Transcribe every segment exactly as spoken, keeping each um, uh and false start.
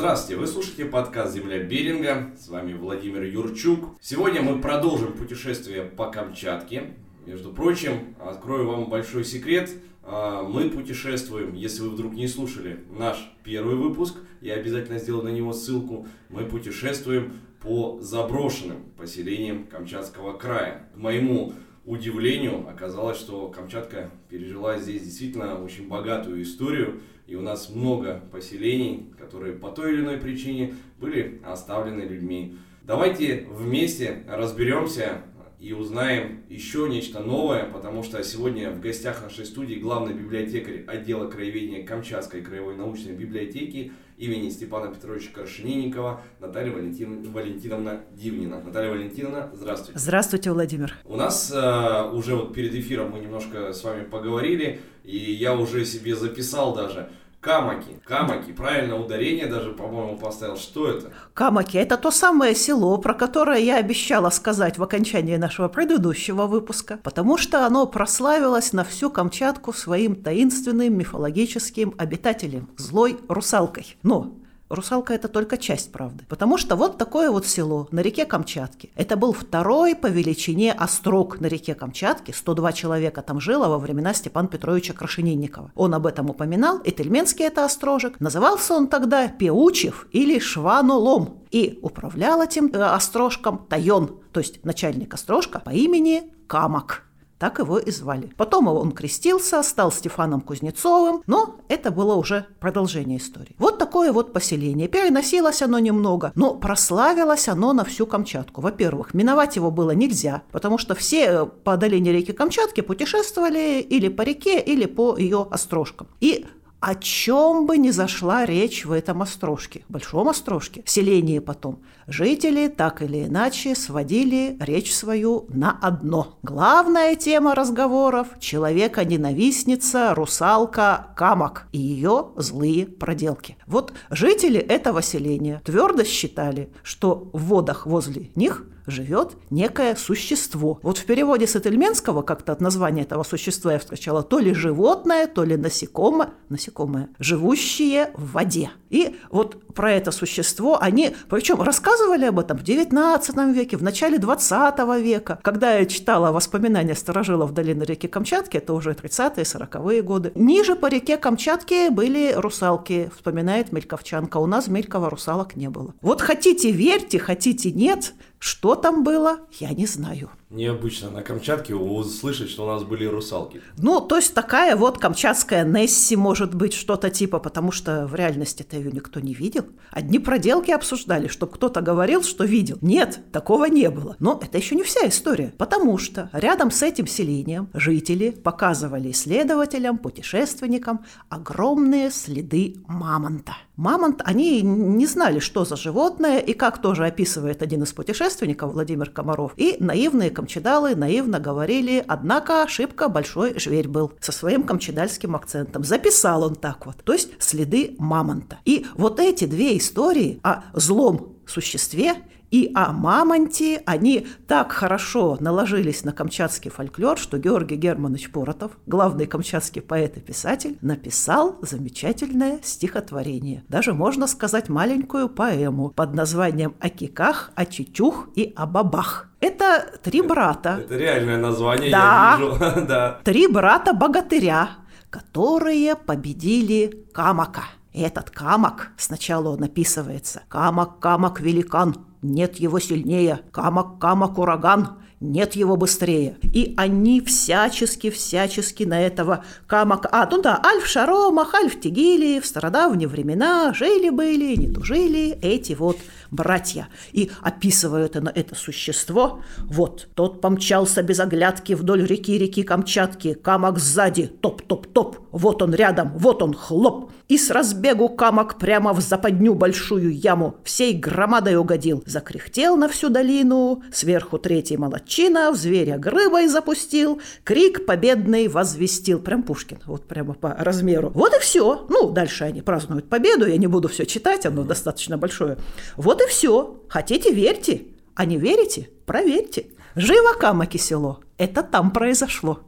Здравствуйте, вы слушаете подкаст «Земля Беринга», с вами Владимир Юрчук. Сегодня мы продолжим путешествие по Камчатке. Между прочим, открою вам большой секрет, мы путешествуем, если вы вдруг не слушали наш первый выпуск, я обязательно сделаю на него ссылку, мы путешествуем по заброшенным поселениям Камчатского края. К моему удивлению оказалось, что Камчатка пережила здесь действительно очень богатую историю, и у нас много поселений, которые по той или иной причине были оставлены людьми. Давайте вместе разберемся и узнаем еще нечто новое, потому что сегодня в гостях нашей студии главный библиотекарь отдела краеведения Камчатской краевой научной библиотеки имени Степана Петровича Крашенинникова Наталья Валентин... Валентиновна Дивнина. Наталья Валентиновна, здравствуйте. Здравствуйте, Владимир. У нас э, уже вот перед эфиром мы немножко с вами поговорили, и я уже себе записал даже. Камаки. Камаки. Правильно, ударение даже, по-моему, поставил. Что это? Камаки – это то самое село, про которое я обещала сказать в окончании нашего предыдущего выпуска, потому что оно прославилось на всю Камчатку своим таинственным мифологическим обитателем – злой русалкой. Но русалка – это только часть правды, потому что вот такое вот село на реке Камчатки. Это был второй по величине острог на реке Камчатки, сто два человека там жило во времена Степана Петровича Крашенинникова. Он об этом упоминал, Ительменский – это острожек, назывался он тогда Пеучев или Шванулом, и управлял этим острожком Тайон, то есть начальник острожка по имени Камак. Так его и звали. Потом он крестился, стал Стефаном Кузнецовым, но это было уже продолжение истории. Вот такое вот поселение. Переносилось оно немного, но прославилось оно на всю Камчатку. Во-первых, миновать его было нельзя, потому что все по долине реки Камчатки путешествовали или по реке, или по ее острожкам. И о чем бы ни зашла речь в этом острожке, большом острожке, селении потом, жители так или иначе сводили речь свою на одно. Главная тема разговоров – человека-ненавистница, русалка Камак и ее злые проделки. Вот жители этого селения твердо считали, что в водах возле них живет некое существо. Вот в переводе с ительменского как-то от названия этого существа я встречала то ли животное, то ли насекомое, насекомое, живущее в воде. И вот про это существо они, причем рассказывали об этом в девятнадцатом веке, в начале двадцатого века. Когда я читала воспоминания старожилов долины реки Камчатки, это уже тридцатые, сороковые годы, ниже по реке Камчатки были русалки, вспоминает мельковчанка. У нас в Мельково русалок не было. Вот хотите верьте, хотите нет, что там было, я не знаю. Необычно на Камчатке услышать, что у нас были русалки. Ну, то есть такая вот камчатская Несси, может быть, что-то типа, потому что в реальности-то ее никто не видел. Одни проделки обсуждали, чтобы кто-то говорил, что видел. Нет, такого не было. Но это еще не вся история, потому что рядом с этим селением жители показывали исследователям, путешественникам огромные следы мамонта. Мамонт, они не знали, что за животное, и как тоже описывает один из путешественников, Владимир Комаров, и наивные камчедалы наивно говорили, однако ошибка, большой жверь был, со своим камчедальским акцентом. Записал он так вот, то есть следы мамонта. И вот эти две истории о злом существе и о мамонте, они так хорошо наложились на камчатский фольклор, что Георгий Германович Поротов, главный камчатский поэт и писатель, написал замечательное стихотворение. Даже можно сказать маленькую поэму под названием «О киках, о чичух и о бабах». Это три брата. Это, это реальное название, да, я вижу. Да. Три брата-богатыря, которые победили Камака. И этот Камак, сначала он описывается. Камак, Камак, великан, нет его сильнее. Камак, Камак, ураган, нет его быстрее. И они всячески-всячески на этого Камака... А, ну да, Альф Шаромах, Альф Тигили, в стародавние времена жили-были, не тужили эти вот братья. И описывают на это существо. Вот, тот помчался без оглядки вдоль реки-реки Камчатки. Камак сзади, топ-топ-топ, вот он рядом, вот он, хлоп. И с разбегу Камак прямо в западню большую яму всей громадой угодил. Закряхтел на всю долину, сверху третий молодчина, в зверя грыбой запустил, крик победный возвестил. Прям Пушкин, вот прямо по размеру. Вот и все. Ну, дальше они празднуют победу, я не буду все читать, оно достаточно большое. Вот и все. Хотите, верьте, а не верите, проверьте. Живо Камаки село, это там произошло.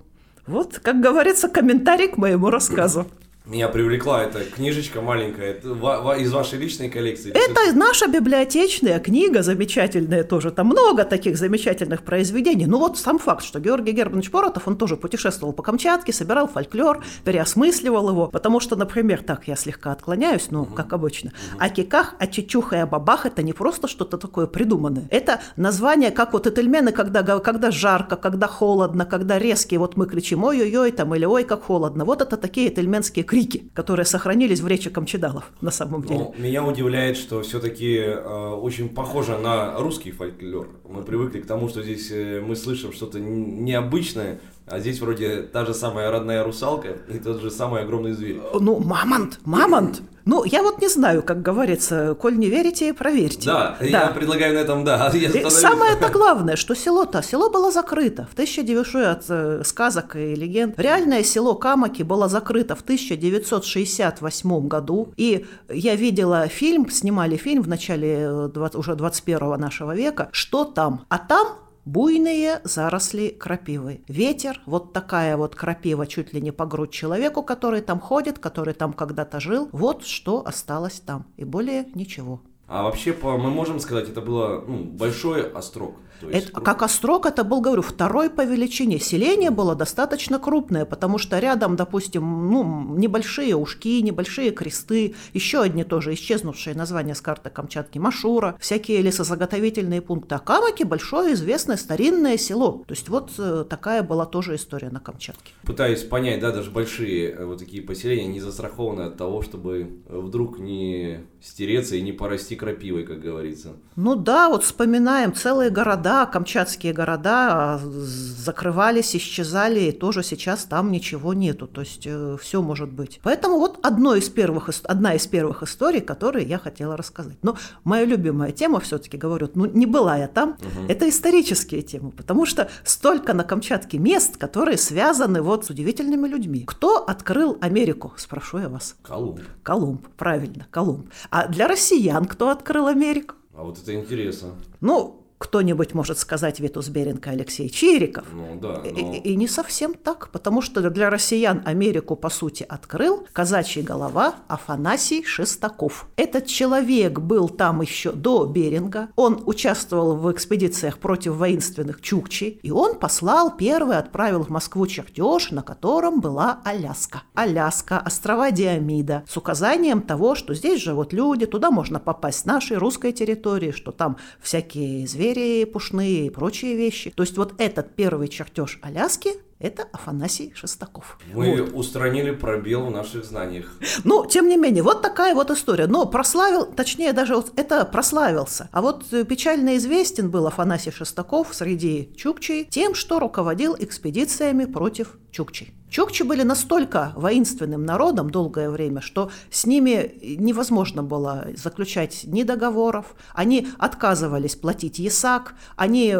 Вот, как говорится, комментарий к моему рассказу. Меня привлекла эта книжечка маленькая из вашей личной коллекции. Это наша библиотечная книга, замечательная тоже. Там много таких замечательных произведений. Ну вот сам факт, что Георгий Германович Поротов, он тоже путешествовал по Камчатке, собирал фольклор, переосмысливал его. Потому что, например, так я слегка отклоняюсь, ну, угу. как обычно, угу. о киках, о чичуха и о бабах — это не просто что-то такое придуманное. Это название, как вот ительмены, когда, когда жарко, когда холодно, когда резкие, вот мы кричим «ой-ой-ой» там, или «ой, как холодно». Вот это такие ительменские крики, которые сохранились в речи камчедалов на самом деле. Ну, меня удивляет, что все-таки э, очень похоже на русский фольклор. Мы привыкли к тому, что здесь э, мы слышим что-то необычное, а здесь вроде та же самая родная русалка и тот же самый огромный зверь. Ну, мамонт, мамонт! Ну, я вот не знаю, как говорится, коль не верите, проверьте. Да, да. Я предлагаю на этом, да. Самое-то главное, что село-то, село было закрыто в тысяча девятьсот, от сказок и легенд. Реальное село Камаки было закрыто в тысяча девятьсот шестьдесят восьмом году. И я видела фильм, снимали фильм в начале уже двадцать первого нашего века, что там. А там... буйные заросли крапивы. Ветер, вот такая вот крапива чуть ли не по грудь человеку, который там ходит, который там когда-то жил. Вот что осталось там. И более ничего. А вообще, по, мы можем сказать, это было ну, большой острог. То есть это, как острог, это был, говорю, второй по величине. Селение было достаточно крупное, потому что рядом, допустим, ну, небольшие Ушки, небольшие Кресты, еще одни тоже исчезнувшие названия с карты Камчатки — Машура, всякие лесозаготовительные пункты. А Камаки — большое, известное, старинное село. То есть вот такая была тоже история на Камчатке. Пытаюсь понять, да, даже большие вот такие поселения не застрахованы от того, чтобы вдруг не стереться и не порасти крапивой, как говорится. Ну да, вот вспоминаем целые города, камчатские города закрывались, исчезали, и тоже сейчас там ничего нету, то есть э, все может быть. Поэтому вот одно из первых, одна из первых историй, которые я хотела рассказать. Но моя любимая тема, все-таки говорю, ну не была я там, угу. это исторические темы, потому что столько на Камчатке мест, которые связаны вот с удивительными людьми. Кто открыл Америку, спрошу я вас? Колумб. Колумб, правильно, Колумб. А для россиян кто открыл Америку? А вот это интересно. Ну, кто-нибудь может сказать Витус Беринга, Алексей Чириков. Ну, да, но... и, и не совсем так, потому что для россиян Америку, по сути, открыл казачий голова Афанасий Шестаков. Этот человек был там еще до Беринга, он участвовал в экспедициях против воинственных чукчи, и он послал первый, отправил в Москву чертеж, на котором была Аляска. Аляска, острова Диомида, с указанием того, что здесь живут люди, туда можно попасть с нашей русской территории, что там всякие звери, пушные и прочие вещи. То есть вот этот первый чертеж Аляски — это Афанасий Шестаков. Мы вот. Устранили пробел в наших знаниях. Ну, тем не менее, вот такая вот история. Но прославил, точнее, даже вот это прославился. А вот печально известен был Афанасий Шестаков среди чукчей тем, что руководил экспедициями против чукчей. Чукчи были настолько воинственным народом долгое время, что с ними невозможно было заключать ни договоров, они отказывались платить ясак, они,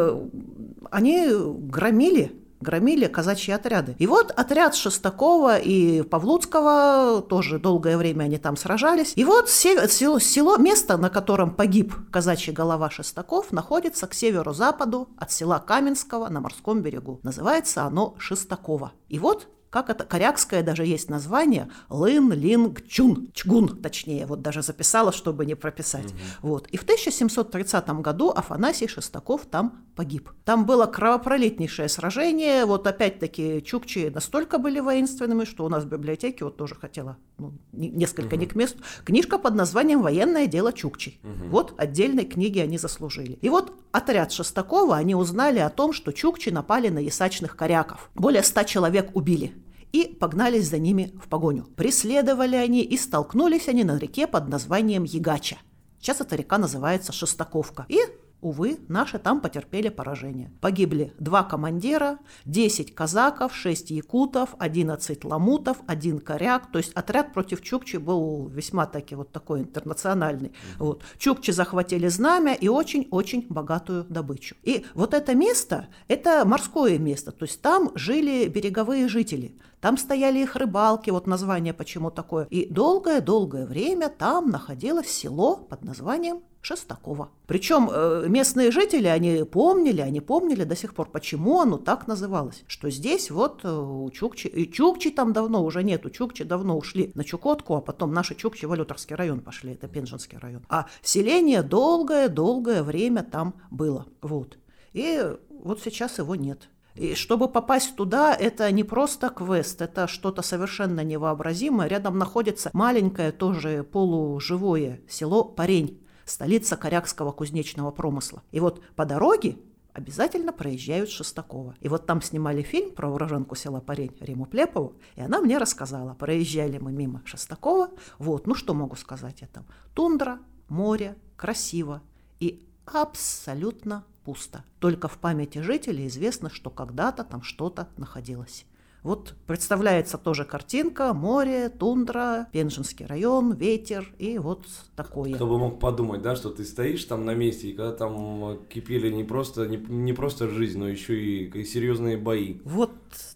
они громили. громили казачьи отряды. И вот отряд Шестакова и Павлуцкого, тоже долгое время они там сражались. И вот село, село, место, на котором погиб казачий голова Шестаков, находится к северо-западу от села Каменского на морском берегу. Называется оно Шестаково. И вот как это, корякское даже есть название, Лын-Линг-Чун, Чгун, точнее, вот даже записала, чтобы не прописать. Mm-hmm. Вот. И в тысяча семьсот тридцатом году Афанасий Шестаков там погиб. Там было кровопролитнейшее сражение, вот опять-таки чукчи настолько были воинственными, что у нас в библиотеке, вот тоже хотела, ну, несколько mm-hmm. не к месту, книжка под названием «Военное дело чукчей». Mm-hmm. Вот отдельной книги они заслужили. И вот отряд Шестакова, они узнали о том, что чукчи напали на ясачных коряков. Более ста человек убили. И погнались за ними в погоню. Преследовали они, и столкнулись они на реке под названием Ягача. Сейчас эта река называется Шестаковка. И, увы, наши там потерпели поражение. Погибли два командира, десять казаков, шесть якутов, одиннадцать ламутов, один коряк. То есть отряд против чукчи был весьма таки вот такой интернациональный. Mm-hmm. Вот. Чукчи захватили знамя и очень-очень богатую добычу. И вот это место, это морское место. То есть там жили береговые жители. Там стояли их рыбалки, вот название почему такое. И долгое-долгое время там находилось село под названием Шестаково. Причем местные жители, они помнили, они помнили до сих пор, почему оно так называлось. Что здесь вот у чукчи, и чукчи там давно уже нету, чукчи давно ушли на Чукотку, а потом наши чукчи в Алютарский район пошли, это Пензенский район. А селение долгое-долгое время там было, вот. И вот сейчас его нет. И чтобы попасть туда, это не просто квест, это что-то совершенно невообразимое. Рядом находится маленькое, тоже полуживое село Парень, столица корякского кузнечного промысла. И вот по дороге обязательно проезжают Шестакова. И вот там снимали фильм про уроженку села Парень Риму Плепову, и она мне рассказала, проезжали мы мимо Шестакова. Вот, ну что могу сказать я там? Тундра, море, красиво и абсолютно пусто. Только в памяти жителей известно, что когда-то там что-то находилось. Вот представляется тоже картинка: море, тундра, Пензенский район, ветер и вот такое. Кто бы мог подумать, да, что ты стоишь там на месте, и когда там кипели не просто, не, не просто жизнь, но еще и, и серьезные бои. Вот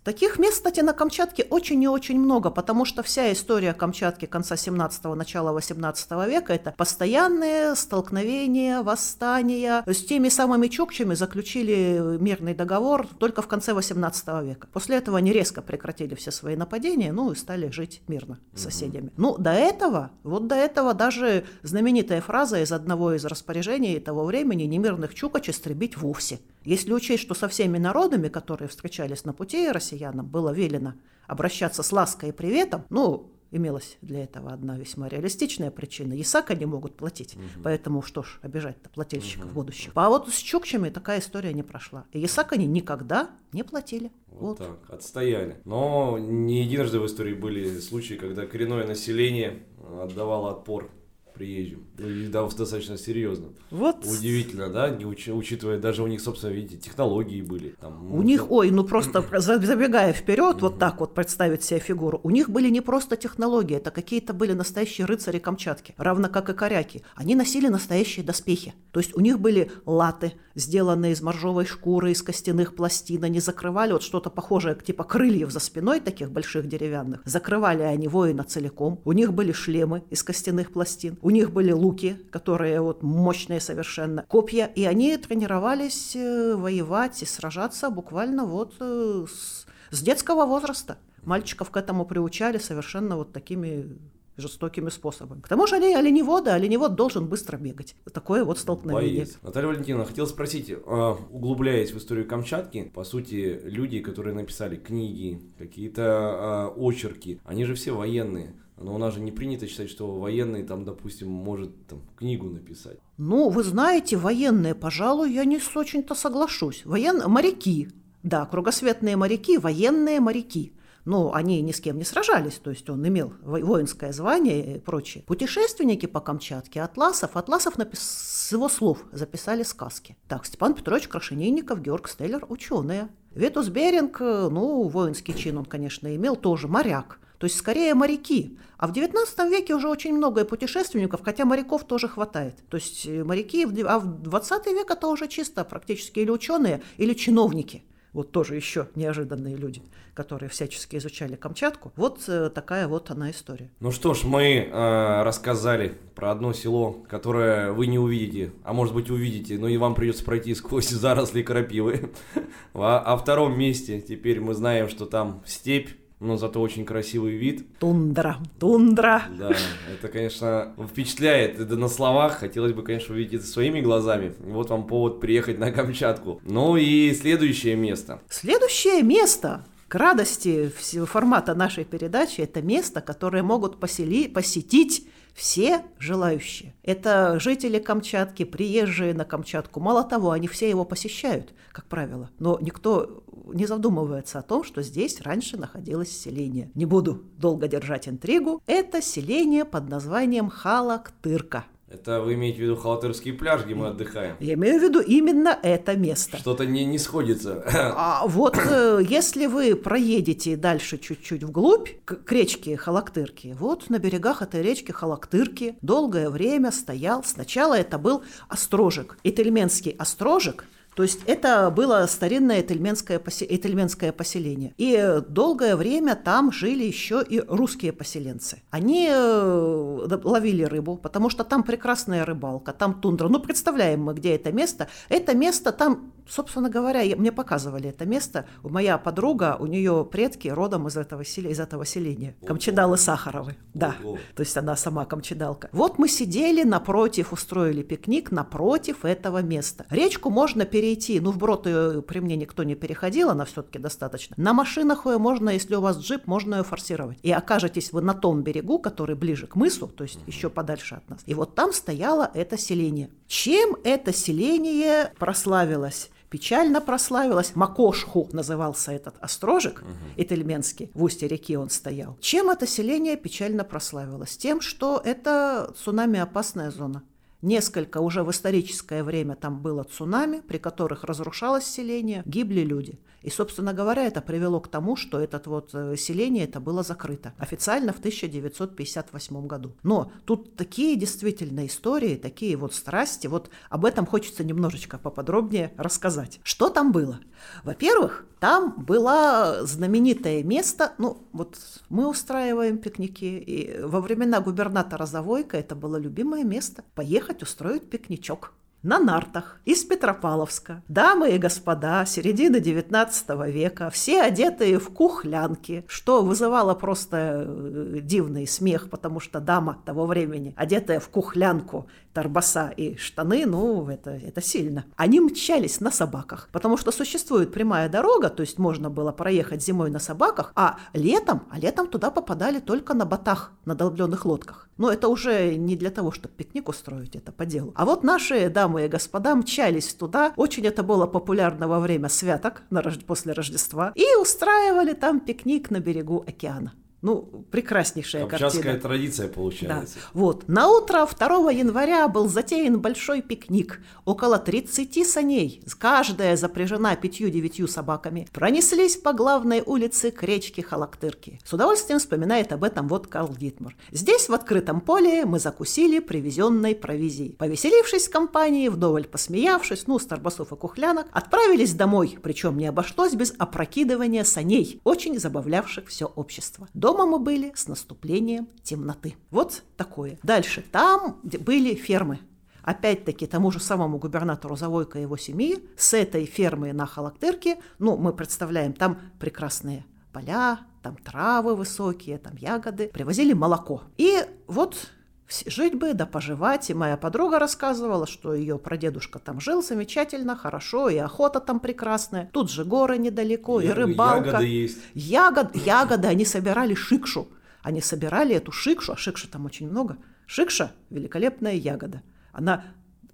таких мест, кстати, на Камчатке очень и очень много, потому что вся история Камчатки конца семнадцатого, начала восемнадцатого века — это постоянные столкновения, восстания. С теми самыми чукчами заключили мирный договор только в конце восемнадцатого века. После этого они резко прекратили все свои нападения, ну и стали жить мирно с соседями. Ну, до этого, вот до этого даже знаменитая фраза из одного из распоряжений того времени: «Немирных чукач истребить вовсе». Если учесть, что со всеми народами, которые встречались на пути россиянам, было велено обращаться с лаской и приветом, ну, имелась для этого одна весьма реалистичная причина. Ясак они могут платить, угу. Поэтому что ж, обижать-то плательщиков угу. будущих. А вот с чукчами такая история не прошла. И ясак они никогда не платили. Вот, вот так, отстояли. Но не единожды в истории были случаи, когда коренное население отдавало отпор приезжим. И достаточно серьезно. Вот. Удивительно, да, не уч- учитывая, даже у них, собственно, видите, технологии были. Там, у ну, них, там... ой, ну просто забегая вперед, вот так вот представить себе фигуру, у них были не просто технологии, это какие-то были настоящие рыцари Камчатки, равно как и коряки. Они носили настоящие доспехи. То есть у них были латы, сделанные из моржовой шкуры, из костяных пластин. Они закрывали вот что-то похожее, типа крыльев за спиной, таких больших деревянных. Закрывали они воина целиком. У них были шлемы из костяных пластин. У них были луки, которые вот мощные совершенно, копья, и они тренировались воевать и сражаться буквально вот с, с детского возраста. Мальчиков к этому приучали совершенно вот такими жестокими способами. К тому же олень, оленевода, оленевод должен быстро бегать. Такое вот столкновение. Боец. Наталья Валентиновна, хотел спросить, углубляясь в историю Камчатки, по сути, люди, которые написали книги, какие-то очерки, они же все военные. Но у нас же не принято считать, что военный там, допустим, может там, книгу написать. Ну, вы знаете, военные, пожалуй, я не очень-то соглашусь. Воен... Моряки, да, кругосветные моряки, военные моряки. Но они ни с кем не сражались, то есть он имел воинское звание и прочее. Путешественники по Камчатке, Атласов, Атласов напис... с его слов записали сказки. Так, Степан Петрович Крашенинников, Георг Стеллер, ученые. Витус Беринг, ну, воинский чин он, конечно, имел, тоже моряк. То есть, скорее, моряки. А в девятнадцатом веке уже очень много путешественников, хотя моряков тоже хватает. То есть, моряки, а в двадцатый век это уже чисто практически или ученые, или чиновники. Вот тоже еще неожиданные люди, которые всячески изучали Камчатку. Вот такая вот она история. Ну что ж, мы э, рассказали про одно село, которое вы не увидите, а может быть увидите, но и вам придется пройти сквозь заросли крапивы. О втором месте теперь мы знаем, что там степь, но зато очень красивый вид. Тундра, тундра. Да, это, конечно, впечатляет. Это на словах. Хотелось бы, конечно, увидеть это своими глазами. Вот вам повод приехать на Камчатку. Ну и следующее место. Следующее место. К радости формата нашей передачи, это место, которое могут посели, посетить все желающие. Это жители Камчатки, приезжие на Камчатку. Мало того, они все его посещают, как правило. Но никто не задумывается о том, что здесь раньше находилось селение. Не буду долго держать интригу. Это селение под названием Халактырка. Это вы имеете в виду Халатырский пляж, где мы отдыхаем? Я имею в виду именно это место. Что-то не, не сходится. А вот э, если вы проедете дальше чуть-чуть вглубь, к, к речке Халактырки, вот на берегах этой речки Халактырки долгое время стоял, сначала это был острожек, Ительменский острожек, То есть это было старинное ительменское поселение. И долгое время там жили еще и русские поселенцы. Они ловили рыбу, потому что там прекрасная рыбалка, там тундра. Ну, представляем мы, где это место. Это место там, собственно говоря, мне показывали это место. Моя подруга, у нее предки родом из этого, из этого селения. Камчедалы Сахаровы. Да, то есть она сама камчедалка. Вот мы сидели напротив, устроили пикник напротив этого места. Речку можно перейти, ну, вброд ее при мне никто не переходил, она все-таки достаточно. На машинах ее можно, если у вас джип, можно ее форсировать. И окажетесь вы на том берегу, который ближе к мысу, то есть еще подальше от нас. И вот там стояло это селение. Чем это селение прославилось? Печально прославилась. Макошху назывался этот острожек, угу. ительменский, в устье реки он стоял. Чем это селение печально прославилось? Тем, что это цунами-опасная зона. Несколько уже в историческое время там было цунами, при которых разрушалось селение, гибли люди. И, собственно говоря, это привело к тому, что это вот селение это было закрыто официально в тысяча девятьсот пятьдесят восьмом году. Но тут такие действительно истории, такие вот страсти. Вот об этом хочется немножечко поподробнее рассказать. Что там было? Во-первых, там было знаменитое место. Ну, вот мы устраиваем пикники. И во времена губернатора Завойко это было любимое место. Поехать устроить пикничок. На нартах из Петропавловска. Дамы и господа, середины девятнадцатого века, все одетые в кухлянки, что вызывало просто дивный смех, потому что дама того времени, одетая в кухлянку, торбаса и штаны, ну, это, это сильно. Они мчались на собаках, потому что существует прямая дорога, то есть можно было проехать зимой на собаках, а летом, а летом туда попадали только на ботах, на долбленных лодках. Но это уже не для того, чтобы пикник устроить, это по делу. А вот наши дамы и господа мчались туда. Очень это было популярно во время святок, на Рожде... после Рождества. И устраивали там пикник на берегу океана. Ну, прекраснейшая картина. Камчатская традиция получается. Да. Вот. На утро второго января был затеян большой пикник. Около тридцати саней, каждая запряжена пятью-девятью собаками, пронеслись по главной улице к речке Халактырки. С удовольствием вспоминает об этом вот Карл Гитмар. Здесь, в открытом поле, мы закусили привезенной провизией. Повеселившись в компании, вдоволь посмеявшись, ну, с торбасов и кухлянок, отправились домой, причем не обошлось без опрокидывания саней, очень забавлявших все общество. Дома мы были с наступлением темноты. Вот такое. Дальше. Там были фермы. Опять-таки, тому же самому губернатору Завойко и его семьи, с этой фермы на Халактырке, ну, мы представляем, там прекрасные поля, там травы высокие, там ягоды. Привозили молоко. И вот... Жить бы, да поживать. И моя подруга рассказывала, что ее прадедушка там жил замечательно, хорошо, и охота там прекрасная. Тут же горы недалеко, я, и рыбалка. Ягоды есть. Ягод, ягоды, они собирали шикшу. Они собирали эту шикшу, а шикши там очень много. Шикша – великолепная ягода. Она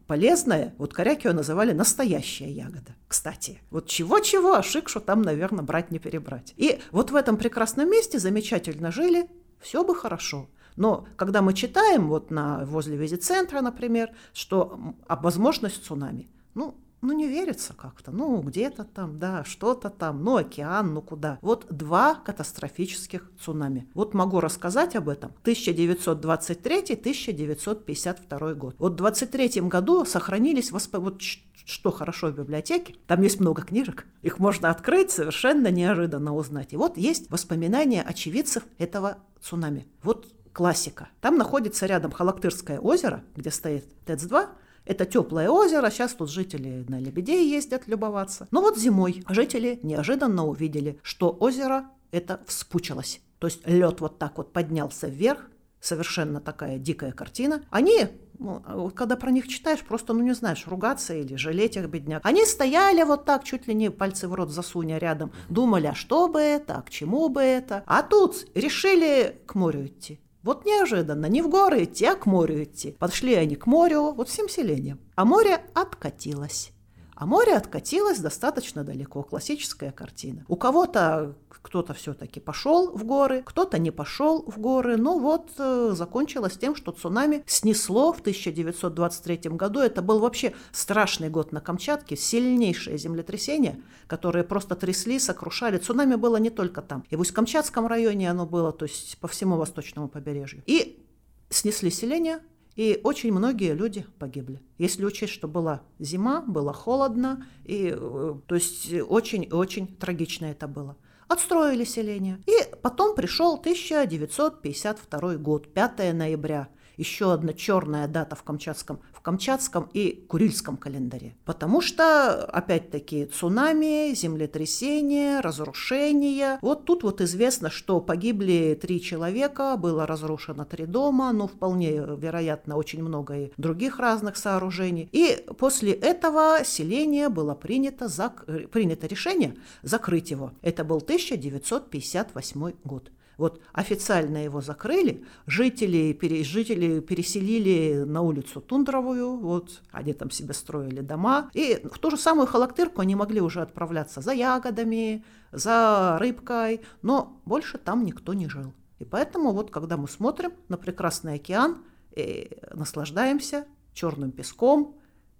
полезная, вот коряки ее называли настоящая ягода. Кстати, вот чего-чего, а шикшу там, наверное, брать не перебрать. И вот в этом прекрасном месте замечательно жили, все бы хорошо. Но когда мы читаем, вот на, возле визит-центра, например, что возможность цунами, ну, ну, не верится как-то, ну, где-то там, да, что-то там, ну, океан, ну, куда. Вот два катастрофических цунами. Вот могу рассказать об этом. тысяча девятьсот двадцать третий - тысяча девятьсот пятьдесят второй год. Вот в двадцать третьем году сохранились воспоминания. Что хорошо в библиотеке, там есть много книжек, их можно открыть, совершенно неожиданно узнать. И вот есть воспоминания очевидцев этого цунами. Вот классика. Там находится рядом Халактырское озеро, где стоит ТЭЦ-два. Это теплое озеро, сейчас тут жители на лебедей ездят любоваться. Но вот зимой жители неожиданно увидели, что озеро это вспучилось. То есть лед вот так вот поднялся вверх, совершенно такая дикая картина. Они, ну, когда про них читаешь, просто, ну, не знаешь, ругаться или жалеть их, бедняк. Они стояли вот так, чуть ли не пальцы в рот засуня рядом, думали, а что бы это, а к чему бы это. А тут решили к морю идти. Вот неожиданно, не в горы идти, а к морю идти. Подошли они к морю, вот всем селением. А море откатилось. А море откатилось достаточно далеко. Классическая картина. У кого-то кто-то все-таки пошел в горы, кто-то не пошел в горы. Но вот э, закончилось тем, что цунами снесло в тысяча девятьсот двадцать третьем году. Это был вообще страшный год на Камчатке. Сильнейшее землетрясение, которые просто трясли, сокрушали. Цунами было не только там. И в Усть-Камчатском районе оно было, то есть по всему восточному побережью. И снесли селение. И очень многие люди погибли. Если учесть, что была зима, было холодно, и, то есть очень-очень трагично это было. Отстроили селение. И потом пришел тысяча девятьсот пятьдесят второй год, пятое ноября. Еще одна черная дата в Камчатском, в Камчатском и Курильском календаре. Потому что, опять-таки, цунами, землетрясения, разрушения. Вот тут вот известно, что погибли три человека, было разрушено три дома, но вполне вероятно очень много и других разных сооружений. И после этого селение было принято, зак... принято решение закрыть его. Это был тысяча девятьсот пятьдесят восьмой год. Вот официально его закрыли, жители, пере, жители переселили на улицу Тундровую, вот, они там себе строили дома. И в ту же самую Халактырку они могли уже отправляться за ягодами, за рыбкой, но больше там никто не жил. И поэтому вот когда мы смотрим на прекрасный океан, и наслаждаемся черным песком,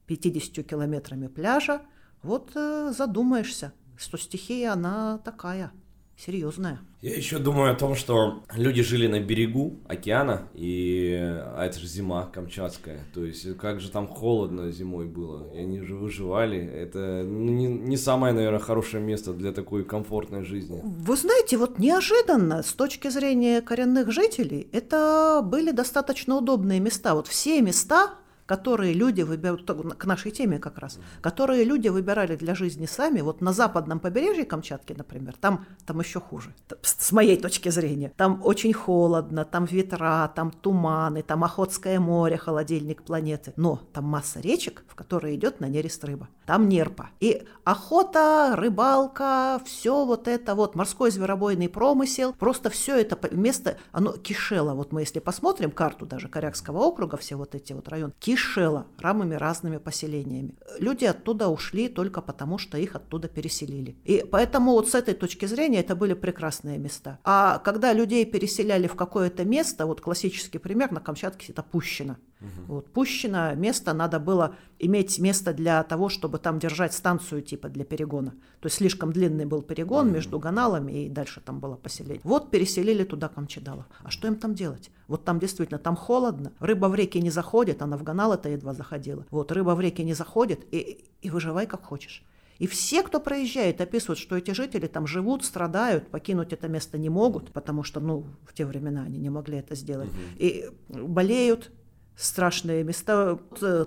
пятьюдесятью километрами пляжа, вот э, задумаешься, что стихия она такая. Серьезная. Я еще думаю о том, что люди жили на берегу океана, и а это же зима камчатская, то есть как же там холодно зимой было, и они же выживали, это не, не самое, наверное, хорошее место для такой комфортной жизни. Вы знаете, вот неожиданно, с точки зрения коренных жителей, это были достаточно удобные места, вот все места, которые люди выбирают, к нашей теме как раз, которые люди выбирали для жизни сами, вот на западном побережье Камчатки, например, там, там еще хуже, с моей точки зрения. Там очень холодно, там ветра, там туманы, там Охотское море, холодильник планеты. Но там масса речек, в которые идет на нерест рыба. Там нерпа. И охота, рыбалка, все вот это вот, морской зверобойный промысел, просто все это место, оно кишело. Вот мы если посмотрим карту даже Корякского округа, все вот эти вот районы, кишело рамами разными поселениями. Люди оттуда ушли только потому, что их оттуда переселили. И поэтому вот с этой точки зрения это были прекрасные места. А когда людей переселяли в какое-то место, вот классический пример на Камчатке это Пущино. Угу. Вот, Пущино, место надо было иметь место для того, чтобы там держать станцию типа для перегона. То есть слишком длинный был перегон угу. между ганалами и дальше там было поселение. Вот переселили туда камчедалов. А что им там делать? Вот там действительно, там холодно, рыба в реки не заходит, она в канал-то едва заходила. Вот, рыба в реки не заходит, и, и выживай как хочешь. И все, кто проезжает, описывают, что эти жители там живут, страдают, покинуть это место не могут, потому что, ну, в те времена они не могли это сделать. Угу. И болеют. Страшные места,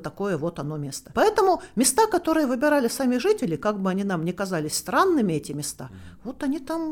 такое вот оно место. Поэтому места, которые выбирали сами жители, как бы они нам не казались странными, эти места, вот они там,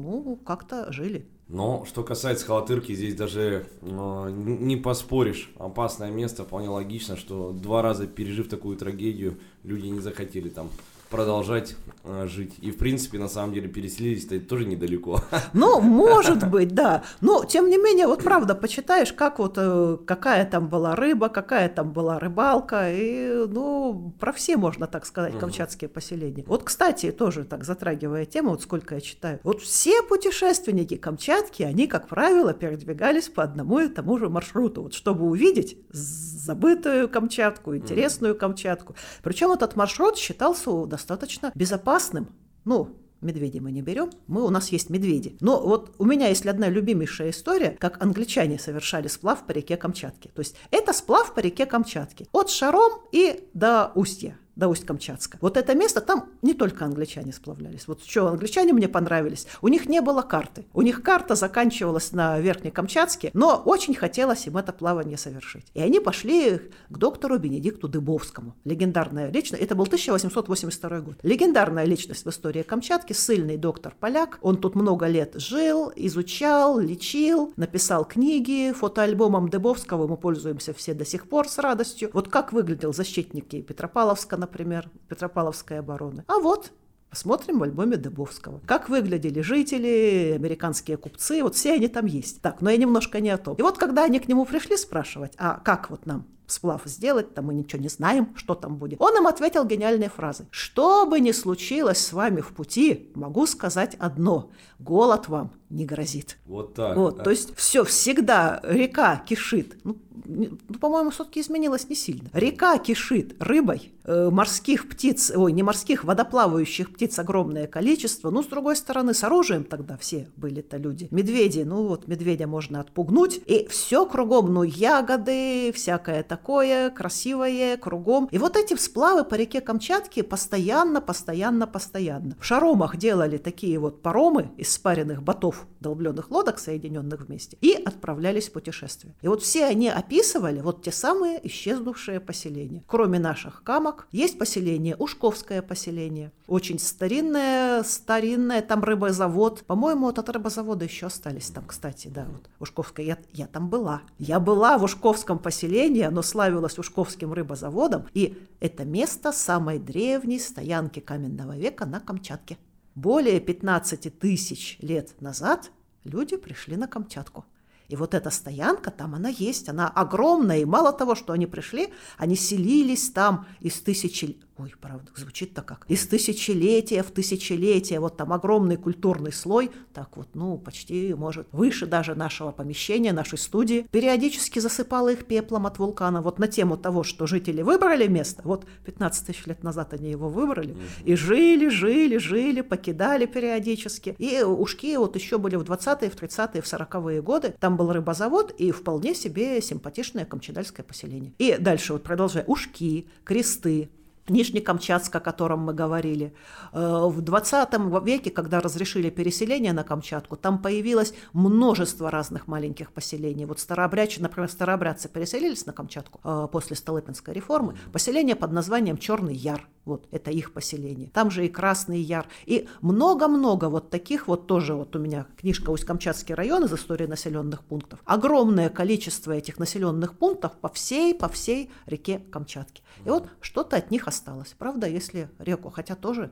ну, как-то жили. Но что касается Халатырки, здесь даже э, не поспоришь. Опасное место, вполне логично, что два раза пережив такую трагедию, люди не захотели там продолжать э, жить. И, в принципе, на самом деле, переселились-то тоже недалеко. Ну, может быть, да. Но, тем не менее, вот правда, почитаешь, как вот, э, какая там была рыба, какая там была рыбалка. И, ну, про все, можно так сказать, камчатские угу. поселения. Вот, кстати, тоже так затрагивая тему, вот сколько я читаю. Вот все путешественники Камчатки, они, как правило, передвигались по одному и тому же маршруту. Вот, чтобы увидеть забытую Камчатку, интересную угу. Камчатку. Причем этот маршрут считался удовольствием. Достаточно безопасным. Ну, медведей мы не берем, мы, у нас есть медведи. Но вот у меня есть одна любимейшая история, как англичане совершали сплав по реке Камчатки. То есть это сплав по реке Камчатки от Шаром и до Устья. До Усть-Камчатска. Вот это место, там не только англичане сплавлялись. Вот что англичане мне понравились. У них не было карты. У них карта заканчивалась на Верхней Камчатке, но очень хотелось им это плавание совершить. И они пошли к доктору Бенедикту Дыбовскому. Легендарная личность. Это был тысяча восемьсот восемьдесят второй год. Легендарная личность в истории Камчатки. Ссыльный доктор-поляк. Он тут много лет жил, изучал, лечил, написал книги. Фотоальбомом Дыбовского мы пользуемся все до сих пор с радостью. Вот как выглядел защитник Петропавловска, например, Петропавловской обороны. А вот, посмотрим в альбоме Дыбовского. Как выглядели жители, американские купцы, вот все они там есть. Так, но я немножко не о том. И вот, когда они к нему пришли спрашивать, а как вот нам сплав сделать, там мы ничего не знаем, что там будет. Он им ответил гениальной фразой. Что бы ни случилось с вами в пути, могу сказать одно. Голод вам не грозит. Вот так. Вот, так. То есть все, всегда река кишит. Ну, ну, по-моему, все-таки изменилось не сильно. Река кишит рыбой, э, морских птиц, ой, не морских, водоплавающих птиц огромное количество. Ну, с другой стороны, с оружием тогда все были-то люди. Медведи, ну вот, медведя можно отпугнуть. И все кругом, ну, ягоды, всякое такое, красивое, кругом. И вот эти всплавы по реке Камчатки постоянно, постоянно, постоянно. В Шаромах делали такие вот паромы из спаренных ботов, долбленных лодок, соединенных вместе, и отправлялись в путешествие. И вот все они описывали вот те самые исчезнувшие поселения. Кроме наших камок, есть поселение Ушковское поселение, очень старинное, старинное, там рыбозавод. По-моему, вот от рыбозавода еще остались там, кстати, да, вот Ушковское. Я, я там была. Я была в Ушковском поселении, оно славилось Ушковским рыбозаводом, и это место самой древней стоянки каменного века на Камчатке. Более пятнадцать тысяч лет назад люди пришли на Камчатку. И вот эта стоянка, там она есть, она огромная, и мало того, что они пришли, они селились там из тысячи... Ой, правда, звучит-то как. Из тысячелетия в тысячелетие, вот там огромный культурный слой, так вот, ну, почти, может, выше даже нашего помещения, нашей студии, периодически засыпало их пеплом от вулкана. Вот на тему того, что жители выбрали место, вот пятнадцать тысяч лет назад они его выбрали, mm-hmm. и жили, жили, жили, покидали периодически. И Ушки вот еще были в двадцатые, в тридцатые, в сороковые годы, там был рыбозавод и вполне себе симпатичное камчедальское поселение. И дальше вот продолжая, Ушки, Кресты, Нижнекамчатск, о котором мы говорили. В двадцатом веке, когда разрешили переселение на Камчатку, там появилось множество разных маленьких поселений. Вот старообрядцы, например, старообрядцы переселились на Камчатку после Столыпинской реформы. Поселение под названием Черный Яр. Вот, это их поселение. Там же и Красный Яр. И много-много вот таких вот тоже. Вот у меня книжка «Усть-Камчатский район» из истории населенных пунктов. Огромное количество этих населенных пунктов по всей, по всей реке Камчатки. И вот что-то от них осталось. осталось. Правда, если реку, хотя тоже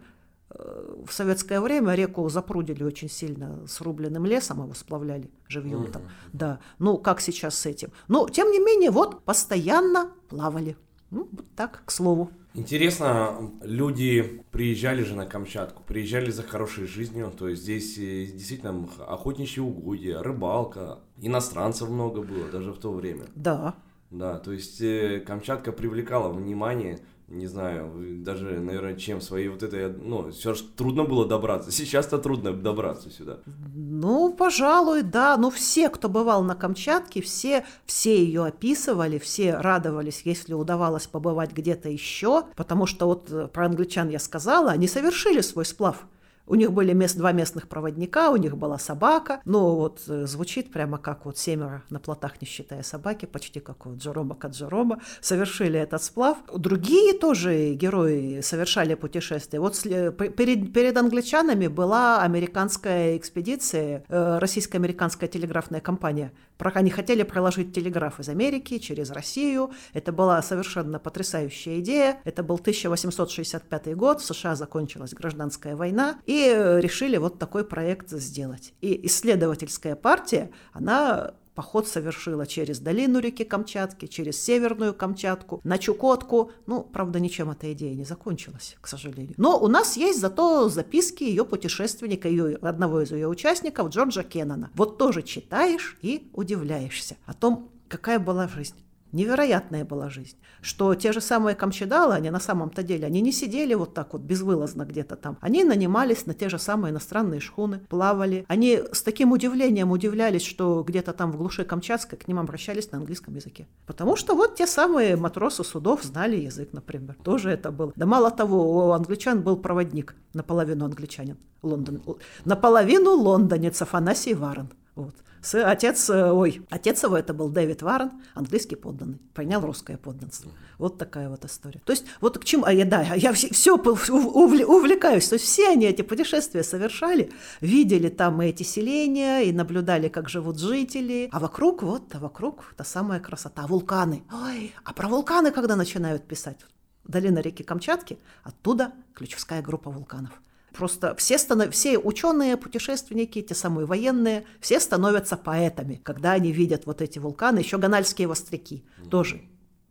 э, в советское время реку запрудили очень сильно срубленным лесом, его сплавляли живьем mm-hmm. там. Да, ну как сейчас с этим. Но тем не менее, вот постоянно плавали. Ну, вот так, к слову. Интересно, люди приезжали же на Камчатку, приезжали за хорошей жизнью, то есть здесь действительно охотничьи угодья, рыбалка, иностранцев много было даже в то время. Да. Да, то есть э, Камчатка привлекала внимание. Не знаю, даже, наверное, чем свои вот это... Ну, все же трудно было добраться. Сейчас-то трудно добраться сюда. Ну, пожалуй, да. Но все, кто бывал на Камчатке, все, все ее описывали, все радовались, если удавалось побывать где-то еще. Потому что вот про англичан я сказала, они совершили свой сплав. У них были мест, два местных проводника, у них была собака. Ну, вот звучит прямо как вот семеро на плотах, не считая собаки, почти как у Джерома Каджерома. Совершили этот сплав. Другие тоже герои совершали путешествия. Вот перед, перед англичанами была американская экспедиция, российско-американская телеграфная компания. Они хотели проложить телеграф из Америки через Россию. Это была совершенно потрясающая идея. Это был тысяча восемьсот шестьдесят пятый год. В США закончилась гражданская война. И решили вот такой проект сделать. И исследовательская партия, она поход совершила через долину реки Камчатки, через Северную Камчатку, на Чукотку. Ну, правда, ничем эта идея не закончилась, к сожалению. Но у нас есть зато записки ее путешественника, ее, одного из ее участников, Джорджа Кеннона. Вот тоже читаешь и удивляешься о том, какая была жизнь. Невероятная была жизнь, что те же самые камчедалы, они на самом-то деле, они не сидели вот так вот безвылазно где-то там, они нанимались на те же самые иностранные шхуны, плавали, они с таким удивлением удивлялись, что где-то там в глуши Камчатской к ним обращались на английском языке, потому что вот те самые матросы судов знали язык, например, тоже это было. Да мало того, у англичан был проводник, наполовину англичанин, Лондон, наполовину лондонец Афанасий Варен, вот. Отец, ой, отец его это был Дэвид Варен, английский подданный, принял русское подданство. Вот такая вот история. То есть вот к чему, а я, да, я все, все увлекаюсь, то есть все они эти путешествия совершали, видели там и эти селения, и наблюдали, как живут жители, а вокруг, вот, а вокруг та самая красота, вулканы. Ой, а про вулканы когда начинают писать? Долина реки Камчатки, оттуда Ключевская группа вулканов. Просто все, станов... все ученые, путешественники, те самые военные, все становятся поэтами, когда они видят вот эти вулканы, еще Ганальские Востряки mm-hmm. тоже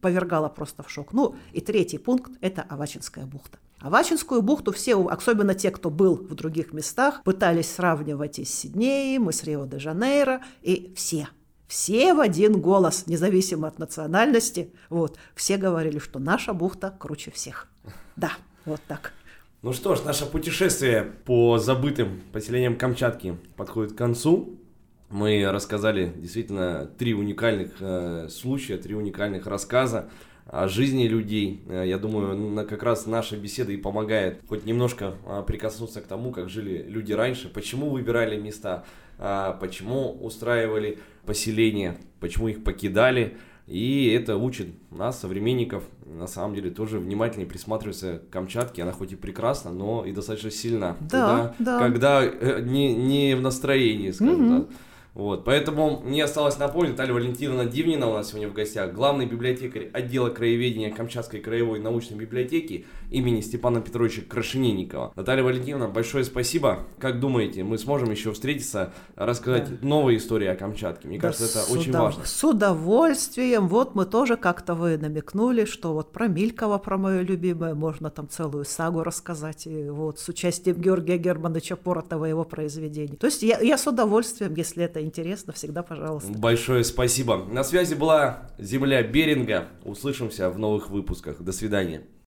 повергало просто в шок. Ну и третий пункт – это Авачинская бухта. Авачинскую бухту все, особенно те, кто был в других местах, пытались сравнивать и с Сиднеем, и с Рио-де-Жанейро, и все, все в один голос, независимо от национальности, вот, все говорили, что наша бухта круче всех. Да, вот так. Ну что ж, наше путешествие по забытым поселениям Камчатки подходит к концу. Мы рассказали действительно три уникальных э, случая, три уникальных рассказа о жизни людей. Я думаю, как раз наша беседа и помогает хоть немножко прикоснуться к тому, как жили люди раньше, почему выбирали места, почему устраивали поселения, почему их покидали. И это учит нас, современников, на самом деле тоже внимательнее присматриваться к Камчатке. Она хоть и прекрасна, но и достаточно сильна, да, когда, да. когда не, не в настроении, скажем mm-hmm. так. Вот, поэтому мне осталось напомнить, Наталья Валентиновна Дивнина у нас сегодня в гостях, главный библиотекарь отдела краеведения Камчатской краевой научной библиотеки имени Степана Петровича Крашенинникова. Наталья Валентиновна, большое спасибо. Как думаете, мы сможем еще встретиться, рассказать да. новые истории о Камчатке? Мне да кажется, это удов... очень важно. С удовольствием. Вот мы тоже как-то вы намекнули, что вот про Мелькова, про мою любимую, можно там целую сагу рассказать, и вот с участием Георгия Германовича Поротова и его произведений. То есть я, я с удовольствием, если это интересно, всегда пожалуйста. Большое спасибо. На связи была Земля Беринга. Услышимся в новых выпусках. До свидания.